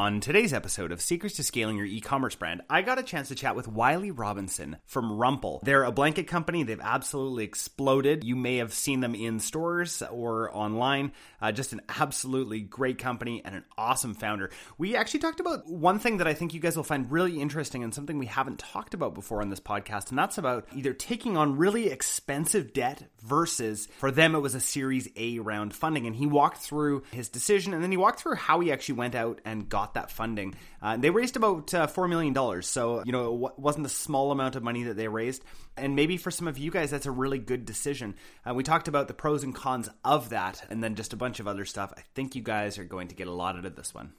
On today's episode of Secrets to Scaling Your E-Commerce Brand, I got a chance to chat with Wylie Robinson from Rumpl. They're a blanket company. They've absolutely exploded. You may have seen them in stores or online. Just an absolutely great company and an awesome founder. We actually talked about one thing that I think you guys will find really interesting and something we haven't talked about before on this podcast, and that's about either taking on really expensive debt versus, for them, it was a Series A round funding. And he walked through his decision, and then he walked through how he actually went out and got that funding. They raised about $4 million. So, you know, it wasn't a small amount of money that they raised. And maybe for some of you guys, that's a really good decision. We talked about the pros and cons of that, and then just a bunch of other stuff. I think you guys are going to get a lot out of this one.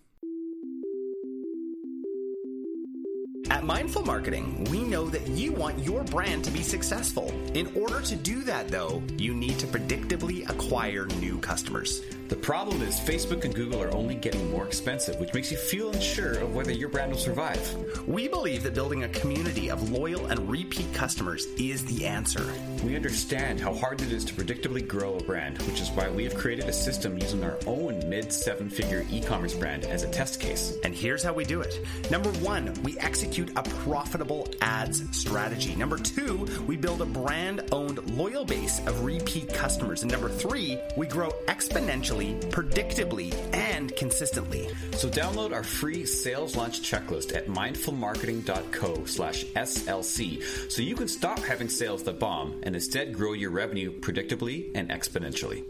At Mindful Marketing, we know that you want your brand to be successful. In order to do that, though, you need to predictably acquire new customers. The problem is Facebook and Google are only getting more expensive, which makes you feel unsure of whether your brand will survive. We believe that building a community of loyal and repeat customers is the answer. We understand how hard it is to predictably grow a brand, which is why we have created a system using our own mid-seven-figure e-commerce brand as a test case. And here's how we do it. Number one, we execute a profitable ads strategy. Number two, we build a brand-owned loyal base of repeat customers. And number three, we grow exponentially, predictably, and consistently. So download our free sales launch checklist at mindfulmarketing.co/SLC so you can stop having sales that bomb and instead grow your revenue predictably and exponentially.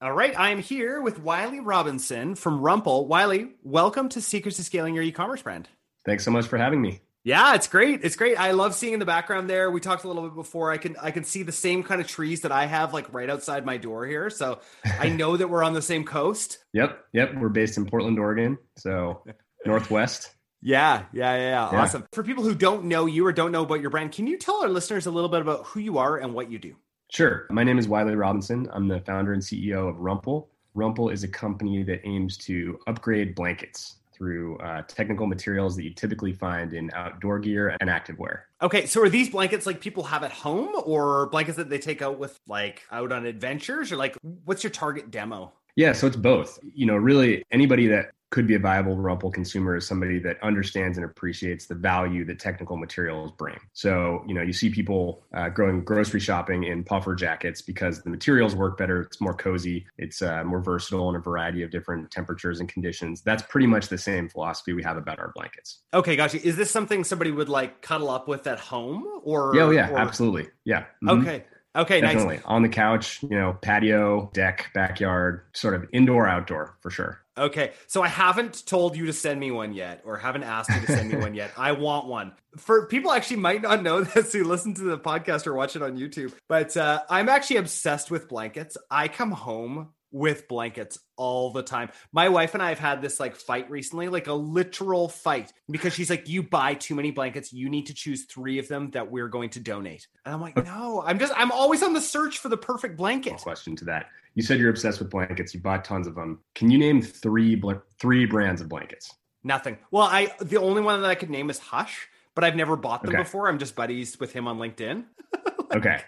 All right, I am here with Wylie Robinson from Rumpl. Wylie, welcome to Secrets to Scaling Your E-Commerce Brand. Thanks so much for having me. Yeah, it's great. It's great. I love seeing in the background there. We talked a little bit before. I can see the same kind of trees that I have like right outside my door here. So I know that we're on the same coast. Yep. We're based in Portland, Oregon. So Northwest. Yeah. Awesome. For people who don't know you or don't know about your brand, can you tell our listeners a little bit about who you are and what you do? Sure. My name is Wylie Robinson. I'm the founder and CEO of Rumpl. Rumpl is a company that aims to upgrade blankets through technical materials that you typically find in outdoor gear and activewear. Okay, so are these blankets like people have at home, or blankets that they take out with like out on adventures, or like what's your target demo? Yeah, so it's both. You know, really anybody that could be a viable Rumpl consumer is somebody that understands and appreciates the value that technical materials bring. So, you know, you see people going grocery shopping in puffer jackets because the materials work better. It's more cozy. It's more versatile in a variety of different temperatures and conditions. That's pretty much the same philosophy we have about our blankets. Okay, gotcha. Is this something somebody would like cuddle up with at home, or? Yeah, absolutely. Yeah. Mm-hmm. Okay, definitely. Nice. On the couch, you know, patio, deck, backyard, sort of indoor, outdoor for sure. Okay, so I haven't told you to send me one yet, or haven't asked you to send me one yet. I want one. For people actually might not know this who listen to the podcast or watch it on YouTube, but I'm actually obsessed with blankets. I come home with blankets all the time. My wife and I have had this like fight recently, like a literal fight, because she's like, you buy too many blankets. You need to choose 3 of them that we're going to donate. And I'm like, no, I'm always on the search for the perfect blanket. Question to that. You said you're obsessed with blankets. You bought tons of them. Can you name three brands of blankets? Nothing. Well, the only one that I could name is Hush, but I've never bought them before. I'm just buddies with him on LinkedIn. Okay.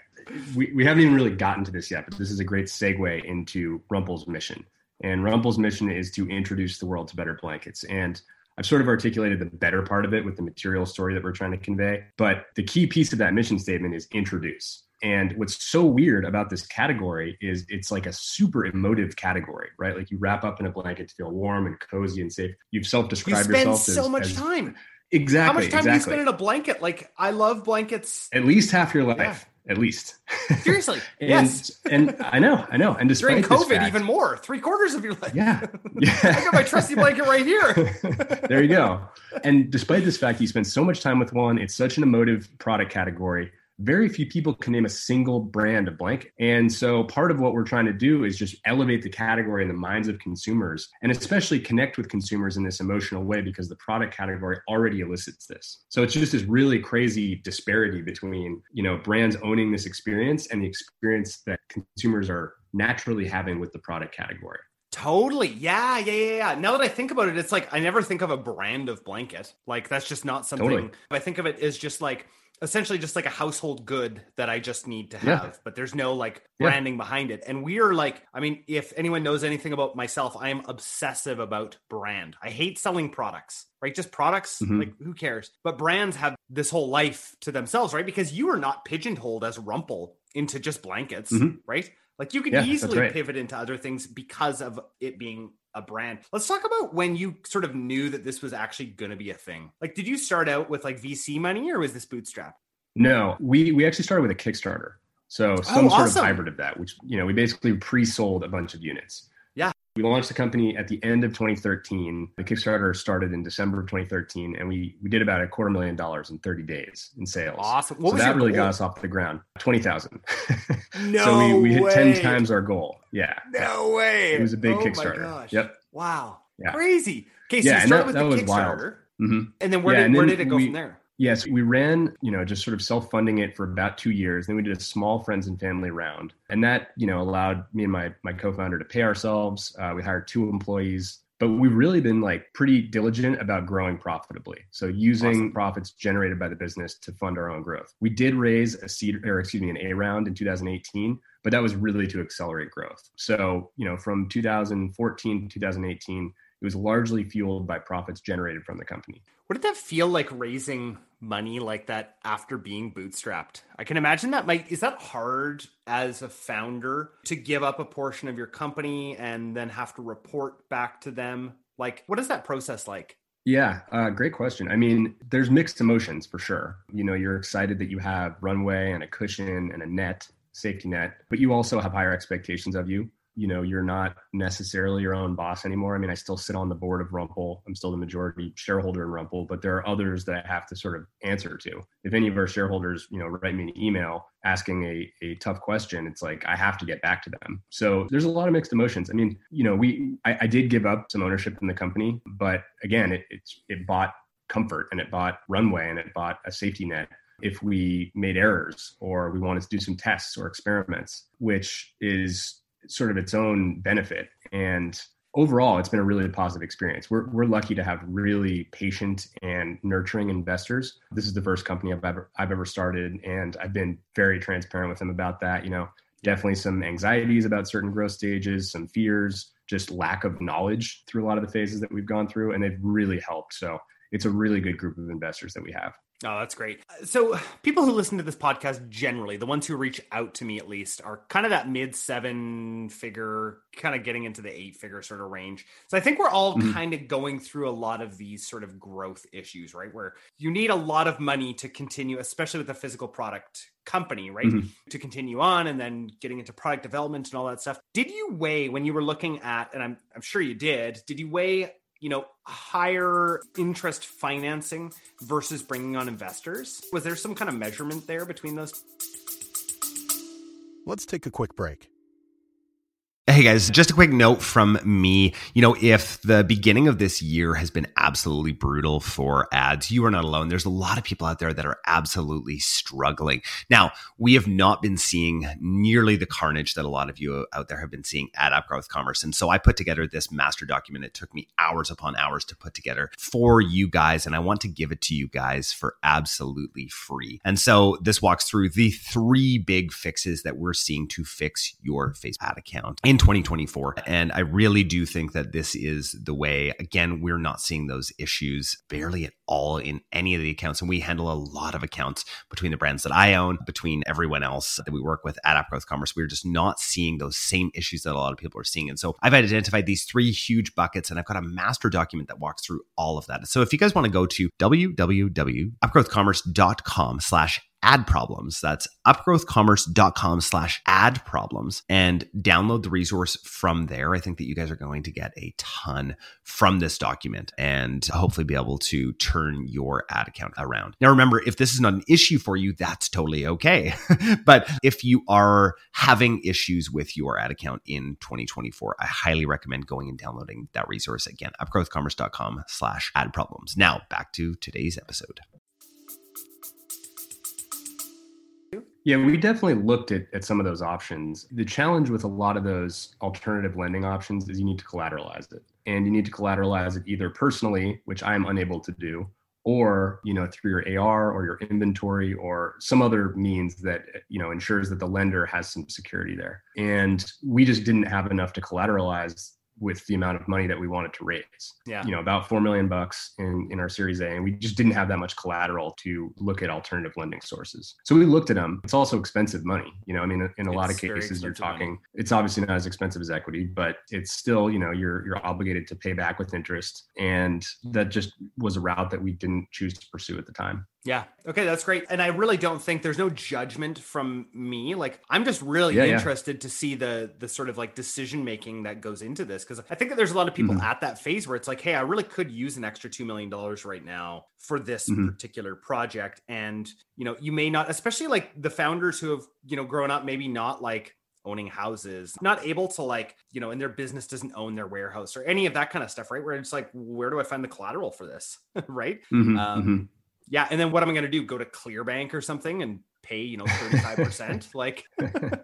We haven't even really gotten to this yet, but this is a great segue into Rumpl's mission. And Rumpl's mission is to introduce the world to better blankets. And I've sort of articulated the better part of it with the material story that we're trying to convey. But the key piece of that mission statement is introduce. And what's so weird about this category is it's like a super emotive category, right? Like you wrap up in a blanket to feel warm and cozy and safe. You've self-described yourself as... You spend so much time. Exactly. How much time do you spend in a blanket? Like, I love blankets. At least half your life. Yeah. At least. Seriously. Yes. And I know. And despite during COVID, fact, even more, 3/4 of your life. Yeah. I got my trusty blanket right here. There you go. And despite this fact, you spend so much time with one. It's such an emotive product category. Very few people can name a single brand of blanket. And so part of what we're trying to do is just elevate the category in the minds of consumers, and especially connect with consumers in this emotional way, because the product category already elicits this. So it's just this really crazy disparity between, you know, brands owning this experience and the experience that consumers are naturally having with the product category. Totally. Yeah. Now that I think about it, it's like I never think of a brand of blanket. Like that's just not something I think of it as just like essentially just like a household good that I just need to have, but there's no like branding behind it. And we are like, I mean, if anyone knows anything about myself, I am obsessive about brand. I hate selling products, right? Just products, like who cares? But brands have this whole life to themselves, right? Because you are not pigeonholed as Rumpl into just blankets, right? Like you can easily pivot into other things because of it being a brand. Let's talk about when you sort of knew that this was actually going to be a thing. Like, did you start out with like VC money or was this bootstrap? No, we actually started with a Kickstarter. So some sort of hybrid of that, which, you know, we basically pre-sold a bunch of units. Yeah. We launched the company at the end of 2013. The Kickstarter started in December of 2013, and we did about $250,000 in 30 days in sales. Awesome. What so was that really goal? Got us off the ground. 20,000. No So we hit 10 times our goal. Yeah. No way. It was a big Kickstarter. My gosh. Yep. Wow. Yeah. Crazy. Okay, so you started with the Kickstarter. And then where did it go from there? Yes, we ran, you know, just sort of self-funding it for about 2 years. Then we did a small friends and family round. And that, you know, allowed me and my co-founder to pay ourselves. We hired 2 employees. But we've really been like pretty diligent about growing profitably. So using profits generated by the business to fund our own growth. We did raise an A round in 2018, but that was really to accelerate growth. So, you know, from 2014 to 2018, it was largely fueled by profits generated from the company. What did that feel like, raising money like that after being bootstrapped? I can imagine that. Is that hard as a founder to give up a portion of your company and then have to report back to them? Like, what is that process like? Yeah, great question. I mean, there's mixed emotions for sure. You know, you're excited that you have runway and a cushion and a safety net, but you also have higher expectations of you. You know, you're not necessarily your own boss anymore. I mean, I still sit on the board of Rumpl. I'm still the majority shareholder in Rumpl, but there are others that I have to sort of answer to. If any of our shareholders, you know, write me an email asking a tough question, it's like, I have to get back to them. So there's a lot of mixed emotions. I mean, you know, I did give up some ownership in the company, but again, it bought comfort and it bought runway and it bought a safety net. If we made errors or we wanted to do some tests or experiments, which is sort of its own benefit. And overall, it's been a really positive experience. We're lucky to have really patient and nurturing investors. This is the first company I've ever started, and I've been very transparent with them about that. You know, definitely some anxieties about certain growth stages, some fears, just lack of knowledge through a lot of the phases that we've gone through, and they've really helped. So it's a really good group of investors that we have. Oh, that's great. So people who listen to this podcast, generally, the ones who reach out to me at least, are kind of that mid-7-figure, kind of getting into the 8-figure sort of range. So I think we're all kind of going through a lot of these sort of growth issues, right? Where you need a lot of money to continue, especially with a physical product company, right? To continue on, and then getting into product development and all that stuff. Did you weigh, when you were looking at, and I'm sure you did you weigh, you know, higher interest financing versus bringing on investors? Was there some kind of measurement there between those? Let's take a quick break. Hey guys, just a quick note from me. You know, if the beginning of this year has been absolutely brutal for ads, you are not alone. There's a lot of people out there that are absolutely struggling. Now, we have not been seeing nearly the carnage that a lot of you out there have been seeing at UpGrowth Commerce. And so I put together this master document. It took me hours upon hours to put together for you guys. And I want to give it to you guys for absolutely free. And so this walks through the 3 big fixes that we're seeing to fix your Facebook ad account in 2024. And I really do think that this is the way. Again, we're not seeing those issues barely at all in any of the accounts. And we handle a lot of accounts between the brands that I own, between everyone else that we work with at UpGrowth Commerce. We're just not seeing those same issues that a lot of people are seeing. And so I've identified these 3 huge buckets, and I've got a master document that walks through all of that. So if you guys want to go to www.upgrowthcommerce.com/ad problems. That's upgrowthcommerce.com/ad problems, and download the resource from there. I think that you guys are going to get a ton from this document and hopefully be able to turn your ad account around. Now, remember, if this is not an issue for you, that's totally okay. But if you are having issues with your ad account in 2024, I highly recommend going and downloading that resource. Again, upgrowthcommerce.com/ad problems. Now back to today's episode. Yeah, we definitely looked at some of those options. The challenge with a lot of those alternative lending options is you need to collateralize it. And you need to collateralize it either personally, which I am unable to do, or, you know, through your AR or your inventory or some other means that, you know, ensures that the lender has some security there. And we just didn't have enough to collateralize with the amount of money that we wanted to raise. Yeah. You know, about $4 million in our Series A, and we just didn't have that much collateral to look at alternative lending sources. So we looked at them. It's also expensive money. You know, I mean, in a lot of cases you're talking, it's obviously not as expensive as equity, but it's still, you know, you're obligated to pay back with interest. And that just was a route that we didn't choose to pursue at the time. Yeah. Okay. That's great. And I really don't think there's no judgment from me. Like, I'm just really interested to see the sort of like decision-making that goes into this. Cause I think that there's a lot of people at that phase where it's like, hey, I really could use an extra $2 million right now for this particular project. And, you know, you may not, especially like the founders who have, you know, grown up, maybe not like owning houses, not able to like, you know, and their business doesn't own their warehouse or any of that kind of stuff, right? Where it's like, where do I find the collateral for this? Right. Yeah. And then what am I going to do? Go to ClearBank or something and pay, you know, 35%? Like,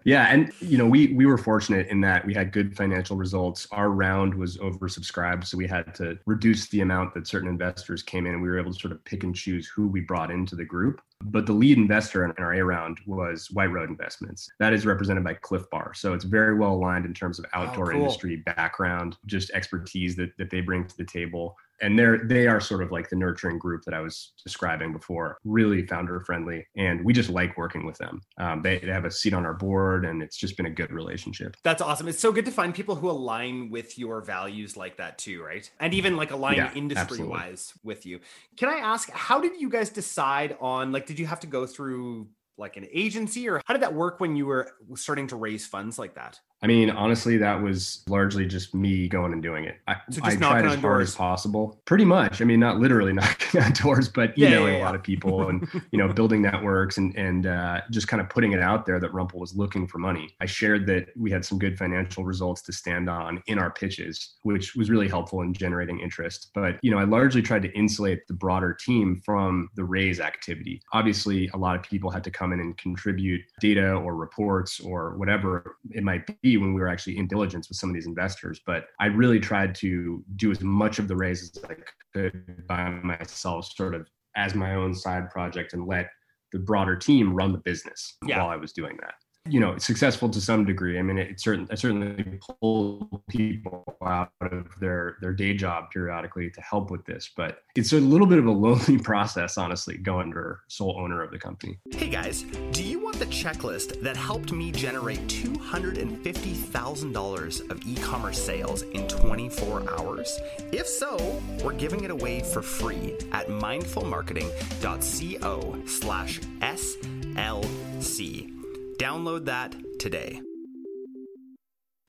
yeah. And, you know, we were fortunate in that we had good financial results. Our round was oversubscribed. So we had to reduce the amount that certain investors came in, and we were able to sort of pick and choose who we brought into the group. But the lead investor in our A round was White Road Investments. That is represented by Cliff Bar. So it's very well aligned in terms of outdoor industry background, just expertise that they bring to the table. And they are sort of like the nurturing group that I was describing before, really founder friendly. And we just like working with them. They have a seat on our board, and it's just been a good relationship. That's awesome. It's so good to find people who align with your values like that too, right? And even like align industry-wise with you. Can I ask, how did you guys decide on, like, did you have to go through like an agency, or how did that work when you were starting to raise funds like that? I mean, honestly, that was largely just me going and doing it. I tried as hard as possible, pretty much. I mean, not literally knocking on doors, but emailing a lot of people and, you know, building networks and just kind of putting it out there that Rumpl was looking for money. I shared that we had some good financial results to stand on in our pitches, which was really helpful in generating interest. But, you know, I largely tried to insulate the broader team from the raise activity. Obviously, a lot of people had to come in and contribute data or reports or whatever it might be when we were actually in diligence with some of these investors. But I really tried to do as much of the raise as I could by myself, sort of as my own side project, and let the broader team run the business while I was doing that. You know, it's successful to some degree. I mean, I certainly pull people out of their day job periodically to help with this, but it's a little bit of a lonely process, honestly, going under sole owner of the company. Hey guys, do you want the checklist that helped me generate $250,000 of e-commerce sales in 24 hours? If so, we're giving it away for free at mindfulmarketing.co/SLC. Download that today.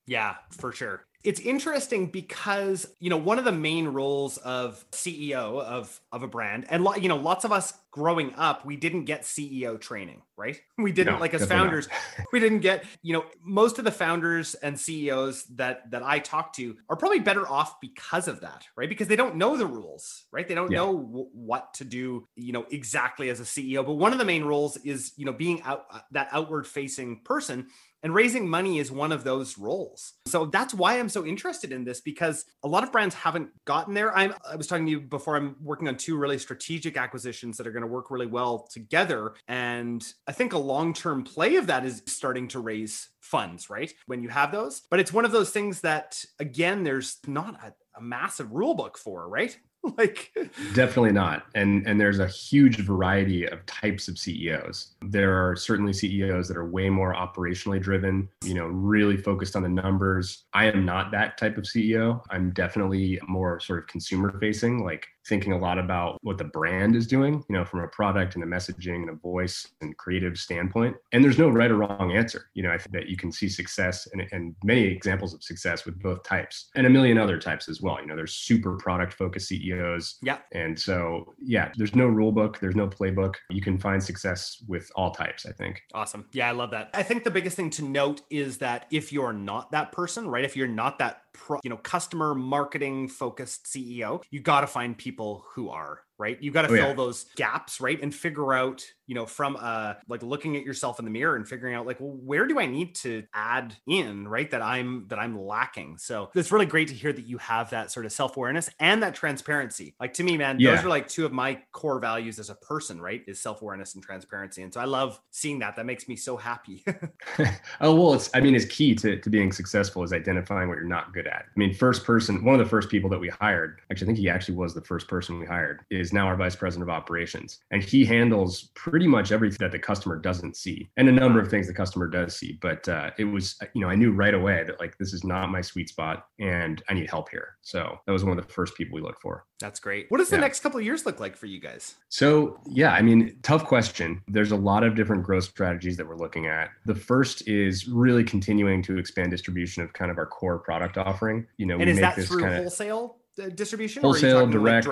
Yeah, for sure. It's interesting because, you know, one of the main roles of CEO of a brand, and you know, lots of us growing up, we didn't get CEO training, right? We didn't as founders, we didn't get, you know, most of the founders and CEOs that I talk to are probably better off because of that, right? Because they don't know the rules, right? They don't know what to do, you know, exactly as a CEO. But one of the main roles is, you know, being that outward facing person. And raising money is one of those roles. So that's why I'm so interested in this, because a lot of brands haven't gotten there. I was talking to you before, I'm working on two really strategic acquisitions that are going to work really well together. And I think a long-term play of that is starting to raise funds, right? When you have those. But it's one of those things that, again, there's not a massive rule book for, right? Like, definitely not. And there's a huge variety of types of CEOs. There are certainly CEOs that are way more operationally driven, you know, really focused on the numbers. I am not that type of CEO. I'm definitely more sort of consumer facing, like thinking a lot about what the brand is doing, you know, from a product and a messaging and a voice and creative standpoint. And there's no right or wrong answer. You know, I think that you can see success and many examples of success with both types, and a million other types as well. You know, there's super product focused CEOs. Yeah. And so, yeah, there's no rule book. There's no playbook. You can find success with all types, I think. Awesome. Yeah, I love that. I think the biggest thing to note is that if you're not that person, right? If you're not that customer marketing focused CEO, you got to find people who are right? You've got to fill those gaps, right? And figure out, you know, from like looking at yourself in the mirror and figuring out like, well, where do I need to add in, right? That I'm lacking. So it's really great to hear that you have that sort of self-awareness and that transparency. Like to me, man, those are like two of my core values as a person, right? Is self-awareness and transparency. And so I love seeing that. That makes me so happy. Oh, well, it's key to being successful is identifying what you're not good at. I mean, one of the first people that we hired, actually, I think he actually was the first person we hired, is now our vice president of operations. And he handles pretty much everything that the customer doesn't see and a number of things the customer does see. But it was, you know, I knew right away that like, this is not my sweet spot and I need help here. So that was one of the first people we looked for. That's great. What does the next couple of years look like for you guys? So yeah, I mean, tough question. There's a lot of different growth strategies that we're looking at. The first is really continuing to expand distribution of kind of our core product offering. You know, and is that through wholesale? Distribution? Wholesale, direct,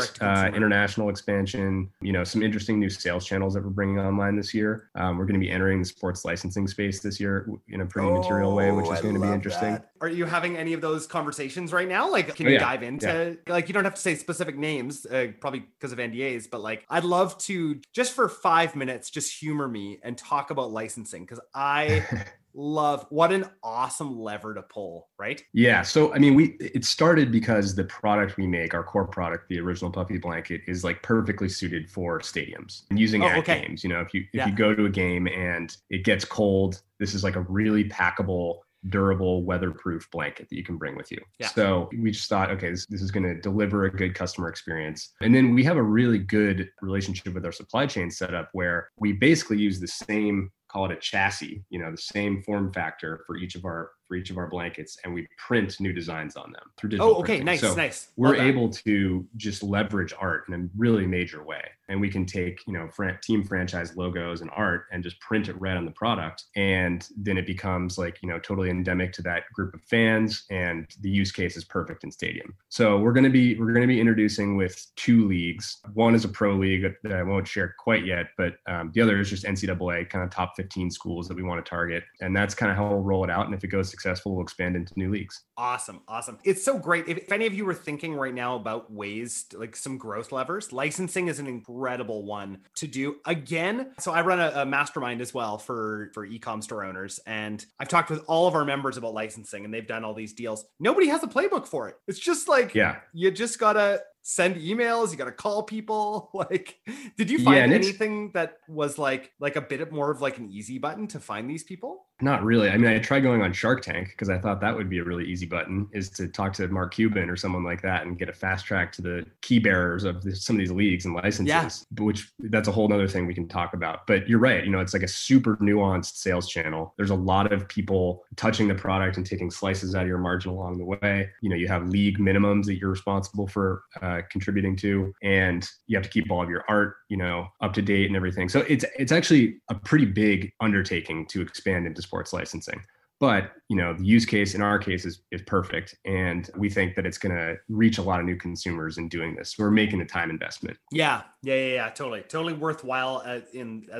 international expansion, you know, some interesting new sales channels that we're bringing online this year. We're going to be entering the sports licensing space this year in a pretty material way, which is going to be interesting. That. Are you having any of those conversations right now? Like, can you dive into, like, you don't have to say specific names, probably because of NDAs, but like, I'd love to just for 5 minutes, just humor me and talk about licensing. Cause I love what an awesome lever to pull, right? Yeah. So, I mean, it started because the product we make, our core product, the original Puffy Blanket, is like perfectly suited for stadiums and using at games. You know, if you go to a game and it gets cold, this is like a really packable, durable, weatherproof blanket that you can bring with you. Yeah. So we just thought, okay, this is going to deliver a good customer experience. And then we have a really good relationship with our supply chain setup where we basically use the same, call it a chassis, you know, the same form factor for each of our blankets, and we print new designs on them through digital printing. Nice. We're able to just leverage art in a really major way. And we can take, you know, team franchise logos and art and just print it right on the product. And then it becomes like, you know, totally endemic to that group of fans, and the use case is perfect in stadium. So we're going to be introducing with two leagues. One is a pro league that I won't share quite yet, but the other is just NCAA, kind of top 15 schools that we want to target. And that's kind of how we'll roll it out. And if it goes successful, we'll expand into new leagues. Awesome. It's so great. If any of you were thinking right now about ways to, like, some growth levers, licensing is an incredible one to do. Again, so I run a mastermind as well for e-com store owners, and I've talked with all of our members about licensing, and they've done all these deals. Nobody has a playbook for it. It's just like, you just gotta send emails, you got to call people. Like, did you find anything that was like a bit more of like an easy button to find these people? Not really. I mean, I tried going on Shark Tank because I thought that would be a really easy button, is to talk to Mark Cuban or someone like that and get a fast track to the key bearers of some of these leagues and licenses, which that's a whole other thing we can talk about. But you're right. You know, it's like a super nuanced sales channel. There's a lot of people touching the product and taking slices out of your margin along the way. You know, you have league minimums that you're responsible for contributing to, and you have to keep all of your art, you know, up to date and everything. So it's actually a pretty big undertaking to expand into sports licensing. But, you know, the use case in our case is perfect. And we think that it's going to reach a lot of new consumers in doing this. We're making a time investment. Yeah. Totally worthwhile as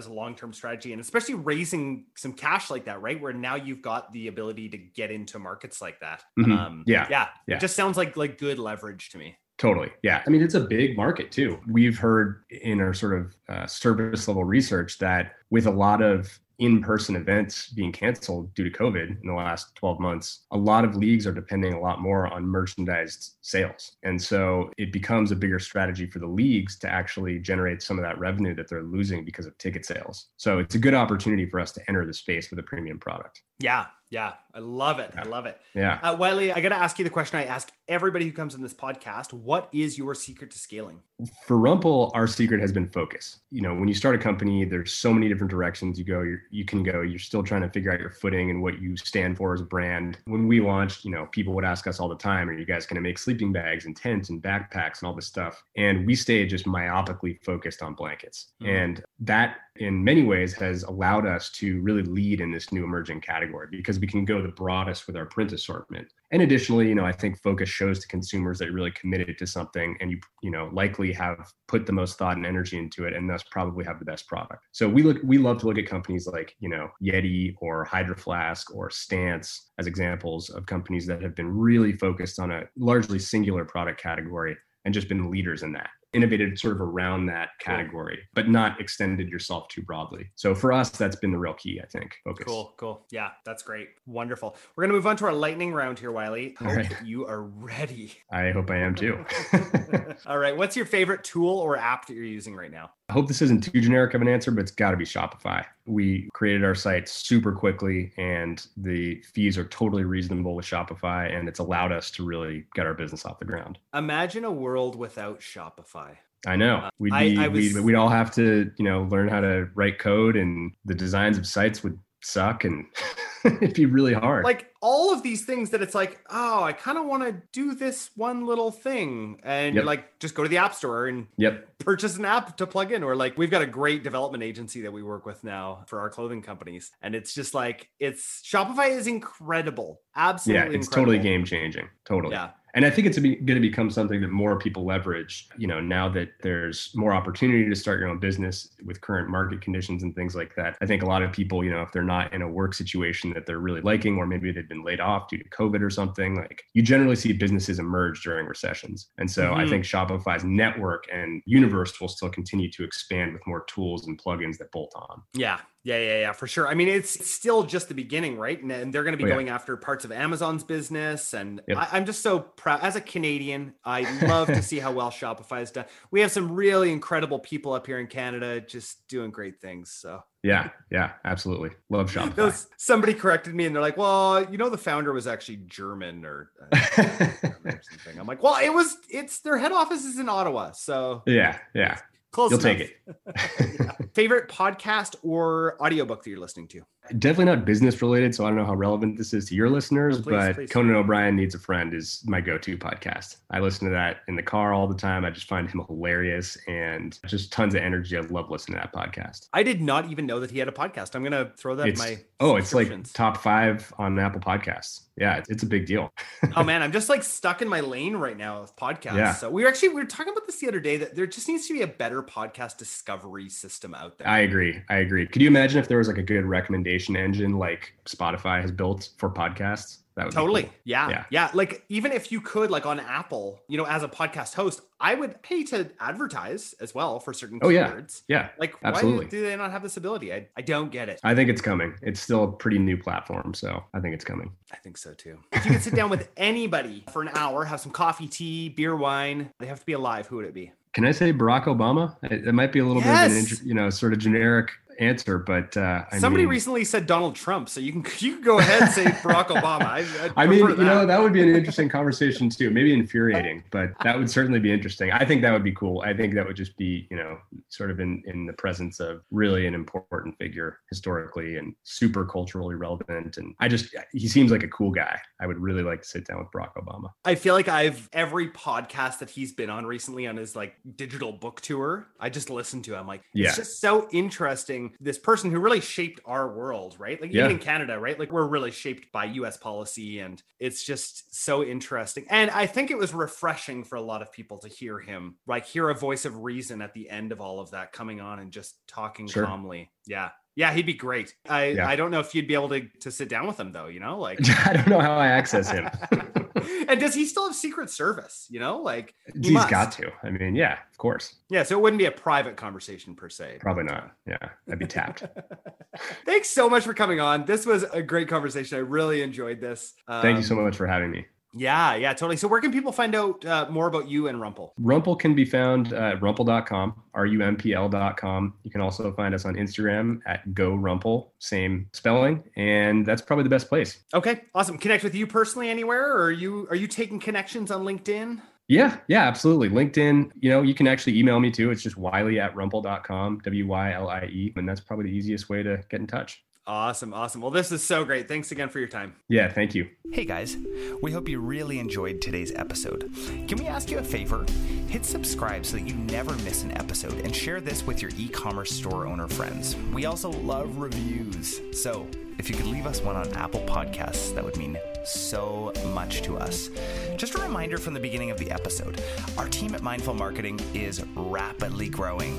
a long-term strategy, and especially raising some cash like that, right? Where now you've got the ability to get into markets like that. Mm-hmm. Yeah. It just sounds like good leverage to me. Totally. Yeah. I mean, it's a big market too. We've heard in our sort of service level research that with a lot of in-person events being canceled due to COVID in the last 12 months, a lot of leagues are depending a lot more on merchandised sales. And so it becomes a bigger strategy for the leagues to actually generate some of that revenue that they're losing because of ticket sales. So it's a good opportunity for us to enter the space with a premium product. Yeah. I love it. Yeah. Wylie, I got to ask you the question I ask everybody who comes in this podcast. What is your secret to scaling? For Rumpl, our secret has been focus. You know, when you start a company, there's so many different directions you go. You can go. You're still trying to figure out your footing and what you stand for as a brand. When we launched, you know, people would ask us all the time, are you guys going to make sleeping bags and tents and backpacks and all this stuff? And we stayed just myopically focused on blankets. Mm-hmm. And that in many ways has allowed us to really lead in this new emerging category because we can go the broadest with our print assortment. And additionally, you know, I think focus shows to consumers that you're really committed to something, and you know, likely have put the most thought and energy into it, and thus probably have the best product. So we love to look at companies like, you know, Yeti or Hydroflask or Stance as examples of companies that have been really focused on a largely singular product category and just been leaders in that. innovated sort of around that category, cool. but not extended yourself too broadly. So for us, that's been the real key, I think. Focus. Cool. Yeah, that's great. Wonderful. We're going to move on to our lightning round here, Wylie. All right. You are ready. I hope I am too. All right. What's your favorite tool or app that you're using right now? I hope this isn't too generic of an answer, but it's got to be Shopify. We created our site super quickly and the fees are totally reasonable with Shopify, and it's allowed us to really get our business off the ground. Imagine a world without Shopify. I know. We'd all have to, learn how to write code, and the designs of sites would suck and it'd be really hard. Like all of these things that it's like, oh, I kind of want to do this one little thing. And yep. Just go to the app store and yep. purchase an app to plug in. Or we've got a great development agency that we work with now for our clothing companies. And it's just Shopify is incredible. Absolutely incredible. Yeah, it's incredible. Totally game changing. Totally. Yeah. And I think it's going to become something that more people leverage, now that there's more opportunity to start your own business with current market conditions and things like that. I think a lot of people, if they're not in a work situation that they're really liking, or maybe they've been laid off due to COVID or something, you generally see businesses emerge during recessions. And so I think Shopify's network and universe will still continue to expand with more tools and plugins that bolt on. Yeah, for sure. I mean, it's still just the beginning, right? And they're going to be going after parts of Amazon's business. And yep. I'm just so proud. As a Canadian, I love to see how well Shopify is done. We have some really incredible people up here in Canada just doing great things. So yeah, absolutely. Love Shopify. Somebody corrected me and they're like, well, the founder was actually German or something. I'm like, well, it's their head office is in Ottawa. So yeah. Close You'll enough. Take it. Yeah. Favorite podcast or audiobook that you're listening to? Definitely not business related, so I don't know how relevant this is to your listeners, but Conan O'Brien Needs a Friend is my go-to podcast. I listen to that in the car all the time. I just find him hilarious and just tons of energy. I love listening to that podcast. I did not even know that he had a podcast. I'm going to throw that in my it's top 5 on Apple Podcasts. Yeah, it's a big deal. Oh man, I'm just stuck in my lane right now with podcasts. Yeah. So we were talking about this the other day that there just needs to be a better podcast discovery system out there. I agree. Could you imagine if there was a good recommendation engine like Spotify has built for podcasts? That would totally be cool. Yeah. Even if you could, on Apple, as a podcast host, I would pay to advertise as well for certain keywords. Yeah. Absolutely. Why do they not have this ability? I don't get it. I think it's coming. It's still a pretty new platform, so I think it's coming. I think so too. If you could sit down with anybody for an hour, have some coffee, tea, beer, wine, they have to be alive, who would it be? Can I say Barack Obama? It might be a little bit of an sort of generic answer, but somebody recently said Donald Trump, so you can go ahead and say Barack Obama. That would be an interesting conversation too, maybe infuriating, but that would certainly be interesting. I think that would be cool. I think that would just be sort of in the presence of really an important figure historically and super culturally relevant, and he seems like a cool guy. I would really like to sit down with Barack Obama. I feel like every podcast that he's been on recently on his digital book tour, I just listened to. I'm like, it's just so interesting. This person who really shaped our world, right? Even in Canada, right? We're really shaped by US policy, and it's just so interesting. And I think it was refreshing for a lot of people to hear him, hear a voice of reason at the end of all of that coming on and just talking calmly. Yeah. Yeah, he'd be great. I don't know if you'd be able to sit down with him though, I don't know how I access him. And does he still have Secret Service? He's got to. I mean, yeah, of course. Yeah, so it wouldn't be a private conversation per se. Probably not. Yeah, I'd be tapped. Thanks so much for coming on. This was a great conversation. I really enjoyed this. Thank you so much for having me. Yeah, totally. So where can people find out more about you and Rumpl? Rumpl can be found at rumpl.com, rumpl.com. You can also find us on Instagram at GoRumpl, same spelling. And that's probably the best place. Okay, awesome. Connect with you personally anywhere? Or are you taking connections on LinkedIn? Yeah, absolutely. LinkedIn, you can actually email me too. It's just wylie@rumpl.com, WYLIE. And that's probably the easiest way to get in touch. Awesome. Well, this is so great. Thanks again for your time. Yeah, thank you. Hey guys, we hope you really enjoyed today's episode. Can we ask you a favor? Hit subscribe so that you never miss an episode, and share this with your e-commerce store owner friends. We also love reviews. So if you could leave us one on Apple Podcasts, that would mean so much to us. Just a reminder from the beginning of the episode, our team at Mindful Marketing is rapidly growing,